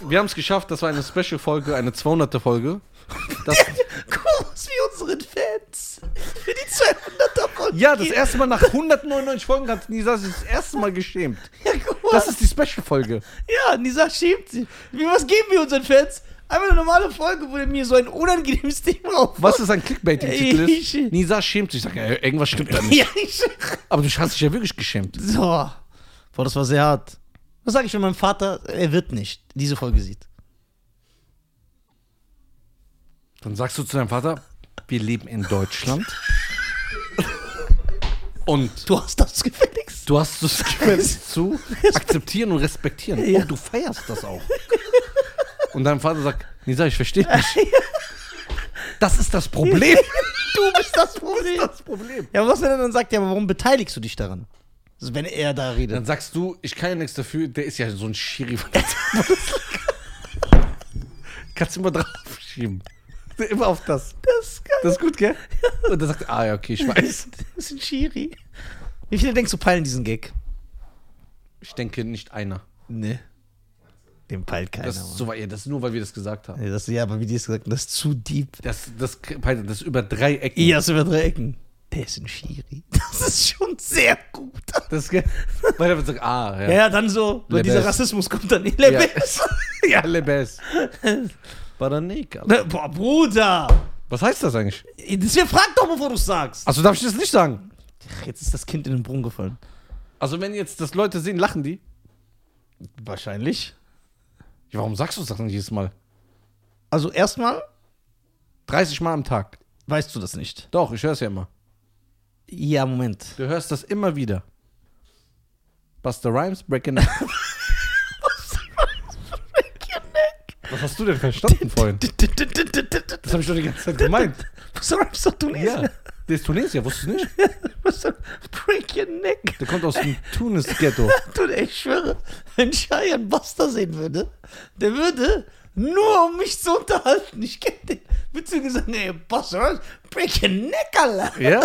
Wir haben es geschafft, das war eine Special-Folge, eine 200er-Folge. Guck mal, was wir unseren Fans für die 200er-Folge. Ja, das erste Mal nach 199 Folgen hat NIZAR sich das erste Mal geschämt. Ja, guck mal. Das ist die Special-Folge. Ja, NIZAR schämt sich. Was geben wir unseren Fans? Einfach eine normale Folge, wo der mir so ein unangenehmes Thema aufmacht. Was ist ein Clickbaiting-Titel ist? NIZAR schämt sich. Ich sag, irgendwas stimmt da nicht. Ja, aber du hast dich ja wirklich geschämt. So. Boah, das war sehr hart. Was sage ich, wenn mein Vater, er wird nicht, diese Folge sieht? Dann sagst du zu deinem Vater, wir leben in Deutschland. Und du hast das gefälligst. Du hast das gefälligst zu akzeptieren und respektieren. Ja. Und du feierst das auch. Und dein Vater sagt, NIZAR, ich verstehe dich. Das ist das Problem. Du bist das Problem. Ja, aber was, wenn er dann sagt, ja, aber warum beteiligst du dich daran? wenn er da redet. Dann sagst du, ich kann ja nichts dafür, der ist ja so ein Schiri. Kannst du immer draufschieben. Immer auf das. Das ist geil. Das ist gut, gell? Ja. Und dann sagt er, ah ja, okay, ich weiß. Das ist ein Schiri. Wie viele denkst du peilen diesen Gag? Ich denke nicht einer. Ne. Dem peilt keiner. Das ist, so, ja, das ist nur, weil wir das gesagt haben. Ja, das, ja, aber wie die es gesagt haben, das ist zu deep. Das ist über 3 Ecken. Ja, das ist über 3 Ecken. Der ist ein Schiri. Das ist schon sehr gut. Das, weil er wird sagen, ah, ja. Ja, dann so, weil dieser Rassismus kommt dann. Lebes. Ja, Lebes. Baranika. Boah, Bruder. Was heißt das eigentlich? Deswegen frag doch, bevor du es sagst. Achso, darf ich das nicht sagen? Jetzt ist das Kind in den Brunnen gefallen. Also, wenn jetzt das Leute sehen, lachen die? Wahrscheinlich. Ja, warum sagst du das nicht jedes Mal? Also, erstmal 30 Mal am Tag. Weißt du das nicht? Doch, ich höre es ja immer. Ja, Moment. Du hörst das immer wieder. Busta Rhymes, Break Your Neck. Busta Rhymes, Break Your Neck. Was hast du denn verstanden, Freund? Das habe ich doch die ganze Zeit gemeint. Busta Rhymes ist doch Tunesier. Ja, der ist Tunesier, wusstest du nicht? Break Your Neck. Der kommt aus dem Tunis-Ghetto. Du, ich schwöre, wenn Shayan Busta sehen würde, der würde... Nur um mich zu unterhalten. Ich kenne den. Beziehungsweise, nee, Boss, break your neck, Alter. Ja.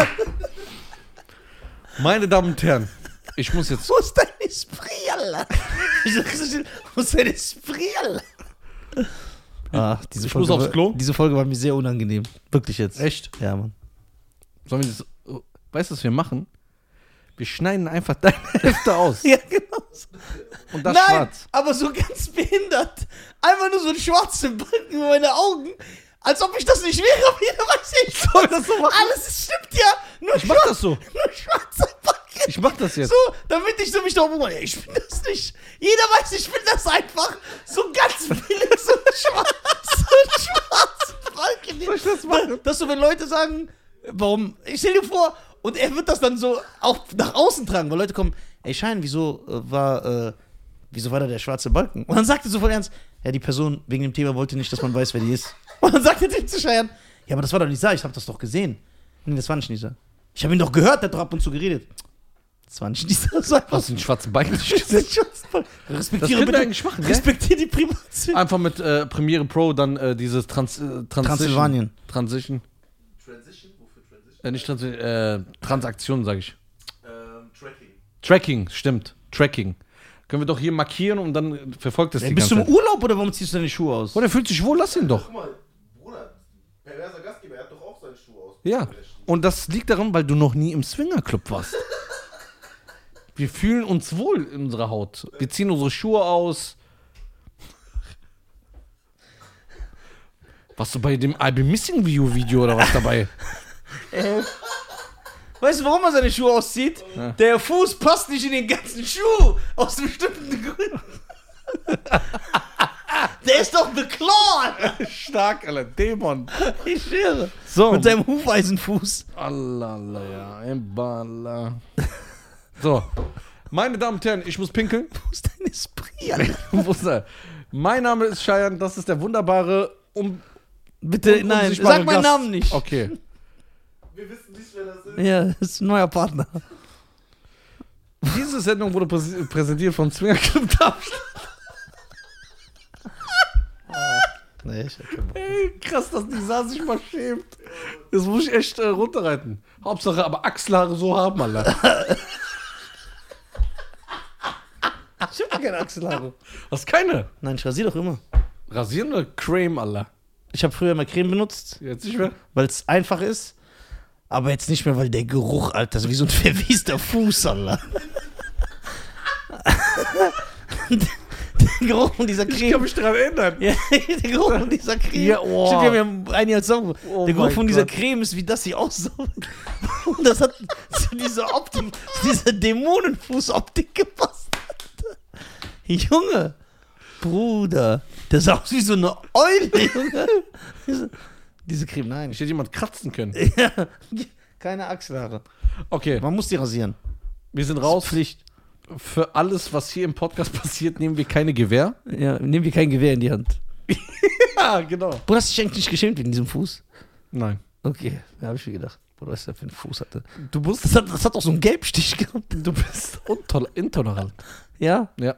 Meine Damen und Herren, ich muss jetzt. Wo ist dein Esprit, Alter? Wo ist dein Esprit, Alter? Ach, diese Folge. Ich muss aufs Klo. Diese Folge war mir sehr unangenehm. Wirklich jetzt. Echt? Ja, Mann. Sollen wir das. Weißt du, was wir machen? Wir schneiden einfach deine Hälfte aus. Ja, genau. Und das Nein, schwarz. Aber so ganz behindert. Einfach nur so ein schwarzer Balken über meine Augen. Als ob ich das nicht wäre. Aber jeder weiß nicht. Soll das so machen? Alles stimmt ja. Nur ich mach das so. Nur schwarzer Balken. Ich mach das jetzt. So, damit ich so mich darum mache. Ich bin das nicht. Jeder weiß, ich bin das einfach. So ganz billig. So ein schwarzer Balken. Soll ich das machen? Dass so, wenn Leute sagen, warum? Ich stell dir vor... Und er wird das dann so auch nach außen tragen, weil Leute kommen, ey Schein, wieso war da der schwarze Balken? Und dann sagt er so voll ernst, ja, die Person wegen dem Thema wollte nicht, dass man weiß, wer die ist. Und dann sagt er dem zu Schein, ja, aber das war doch NIZAR, ich hab das doch gesehen. Nee, das war nicht NIZAR. Ich hab ihn doch gehört, der hat doch ab und zu geredet. Das war nicht NIZAR. So hast du einen schwarzen Balken gesehen? Respektiere bitte, respektiere die Privatsphäre. Einfach mit Premiere Pro dann dieses Transylvanien. Transition? Nicht Transaktion, sage ich. Tracking. Tracking, stimmt. Tracking. Können wir doch hier markieren und dann verfolgt das die ganze Zeit. Bist du im Urlaub oder warum ziehst du deine Schuhe aus? Oh, der fühlt sich wohl, lass ihn doch. Guck mal, Bruder, perverser Gastgeber, er hat doch auch seine Schuhe aus. Ja, und das liegt daran, weil du noch nie im Swingerclub warst. Wir fühlen uns wohl in unserer Haut. Wir ziehen unsere Schuhe aus. Warst du bei dem I'll Be Missing You Video oder was dabei? Weißt du, warum er seine Schuhe auszieht? Ja. Der Fuß passt nicht in den ganzen Schuh. Aus bestimmten Gründen. Der ist doch beklont. Stark, Alter. Dämon. Ich schwöre. So. Mit seinem Hufeisenfuß. Allah, Allah, ja. Ballah. So. Meine Damen und Herren, ich muss pinkeln. Wo ist dein Esprit, Alter? Mein Name ist Shayan. Das ist der wunderbare... Bitte, nein, sag meinen Namen nicht. Okay. Wir wissen nicht, wer das ist. Ja, das ist ein neuer Partner. Diese Sendung wurde präsentiert von Swingerclub Darmstadt. Nee, ich hab keinen Bock. Ey, krass, dass NIZAR sich mal schämt. Das muss ich echt runterreiten. Hauptsache, aber Achselhaare so haben, Alter. Ich hab keine Achselhaare. Hast keine? Nein, ich rasiere doch immer. Rasieren oder Creme, Alter? Ich habe früher mal Creme benutzt. Jetzt nicht mehr? Weil es einfach ist. Aber jetzt nicht mehr, weil der Geruch, Alter, ist wie so ein verwiester Fuß, Alter. Der Geruch von dieser Creme. Ich kann mich daran erinnern. Ja, der Geruch von dieser Creme. Ja, oh. Stimmt, wir haben ein Jahr zusammen. Oh, der Geruch von dieser Creme ist, wie das hier aussaugt. Und das hat zu dieser Optik, dieser Dämonenfußoptik gepasst, Alter. Junge, Bruder, der sah aus wie so eine Eule, Junge. Diese Creme, nein. Ich hätte jemand kratzen können. Ja. Keine Achselhaare. Okay. Man muss die rasieren. Wir sind raus. Pflicht. Für alles, was hier im Podcast passiert, nehmen wir keine Gewehr. Ja, nehmen wir kein Gewehr in die Hand. Ja, genau. Du hast dich eigentlich nicht geschämt wegen diesem Fuß? Nein. Okay, da habe ich mir gedacht. Oder was der für einen Fuß hatte. Du bist, das hat auch so einen Gelbstich gehabt. Du bist intolerant. Ja? Ja.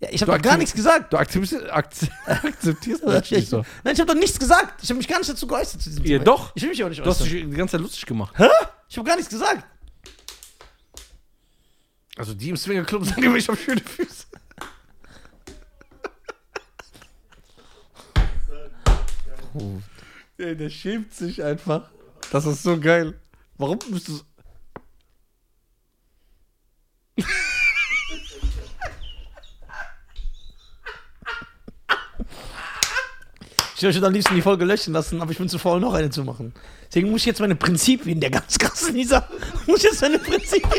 Ja, ich habe doch gar nichts gesagt. Du akzeptierst das nicht so. Nein, ich habe doch nichts gesagt. Ich habe mich gar nicht dazu geäußert zu diesem Thema. Ja, doch. Ich will mich auch nicht äußern. Du hast dich die ganze Zeit lustig gemacht. Hä? Ich habe gar nichts gesagt. Also die im Swingerclub sagen immer, ich habe schöne Füße. Oh. Ja, der schämt sich einfach. Das ist so geil. Warum bist du so... Ich würde am liebsten die Folge löschen lassen, aber ich bin zu faul, noch eine zu machen. Deswegen muss ich jetzt meine Prinzipien der ganz krassen Nisa, brechen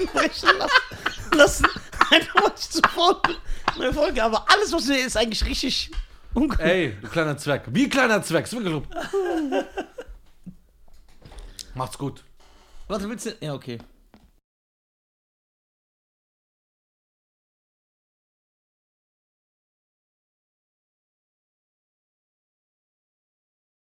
lassen. Einfach weil ich zu faul bin. Meine Folge, aber alles, was wir ist eigentlich richtig uncool. Ey, du kleiner Zwerg. Wie kleiner Zwerg, Swingerclub. Macht's gut. Warte, willst du... Ja, okay.